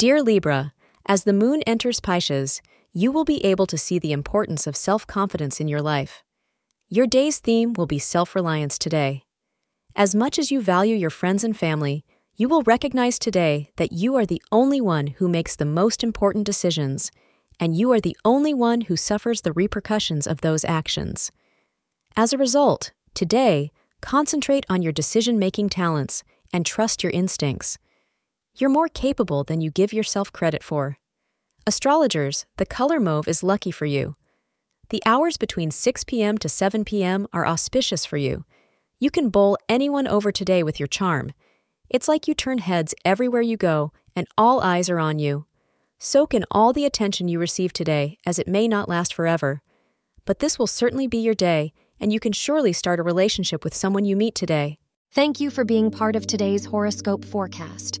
Dear Libra, as the moon enters Pisces, you will be able to see the importance of self-confidence in your life. Your day's theme will be self-reliance today. As much as you value your friends and family, you will recognize today that you are the only one who makes the most important decisions, and you are the only one who suffers the repercussions of those actions. As a result, today, concentrate on your decision-making talents and trust your instincts. You're more capable than you give yourself credit for. Astrologers, the color mauve is lucky for you. The hours between 6 p.m. to 7 p.m. are auspicious for you. You can bowl anyone over today with your charm. It's like you turn heads everywhere you go, and all eyes are on you. Soak in all the attention you receive today, as it may not last forever. But this will certainly be your day, and you can surely start a relationship with someone you meet today. Thank you for being part of today's horoscope forecast.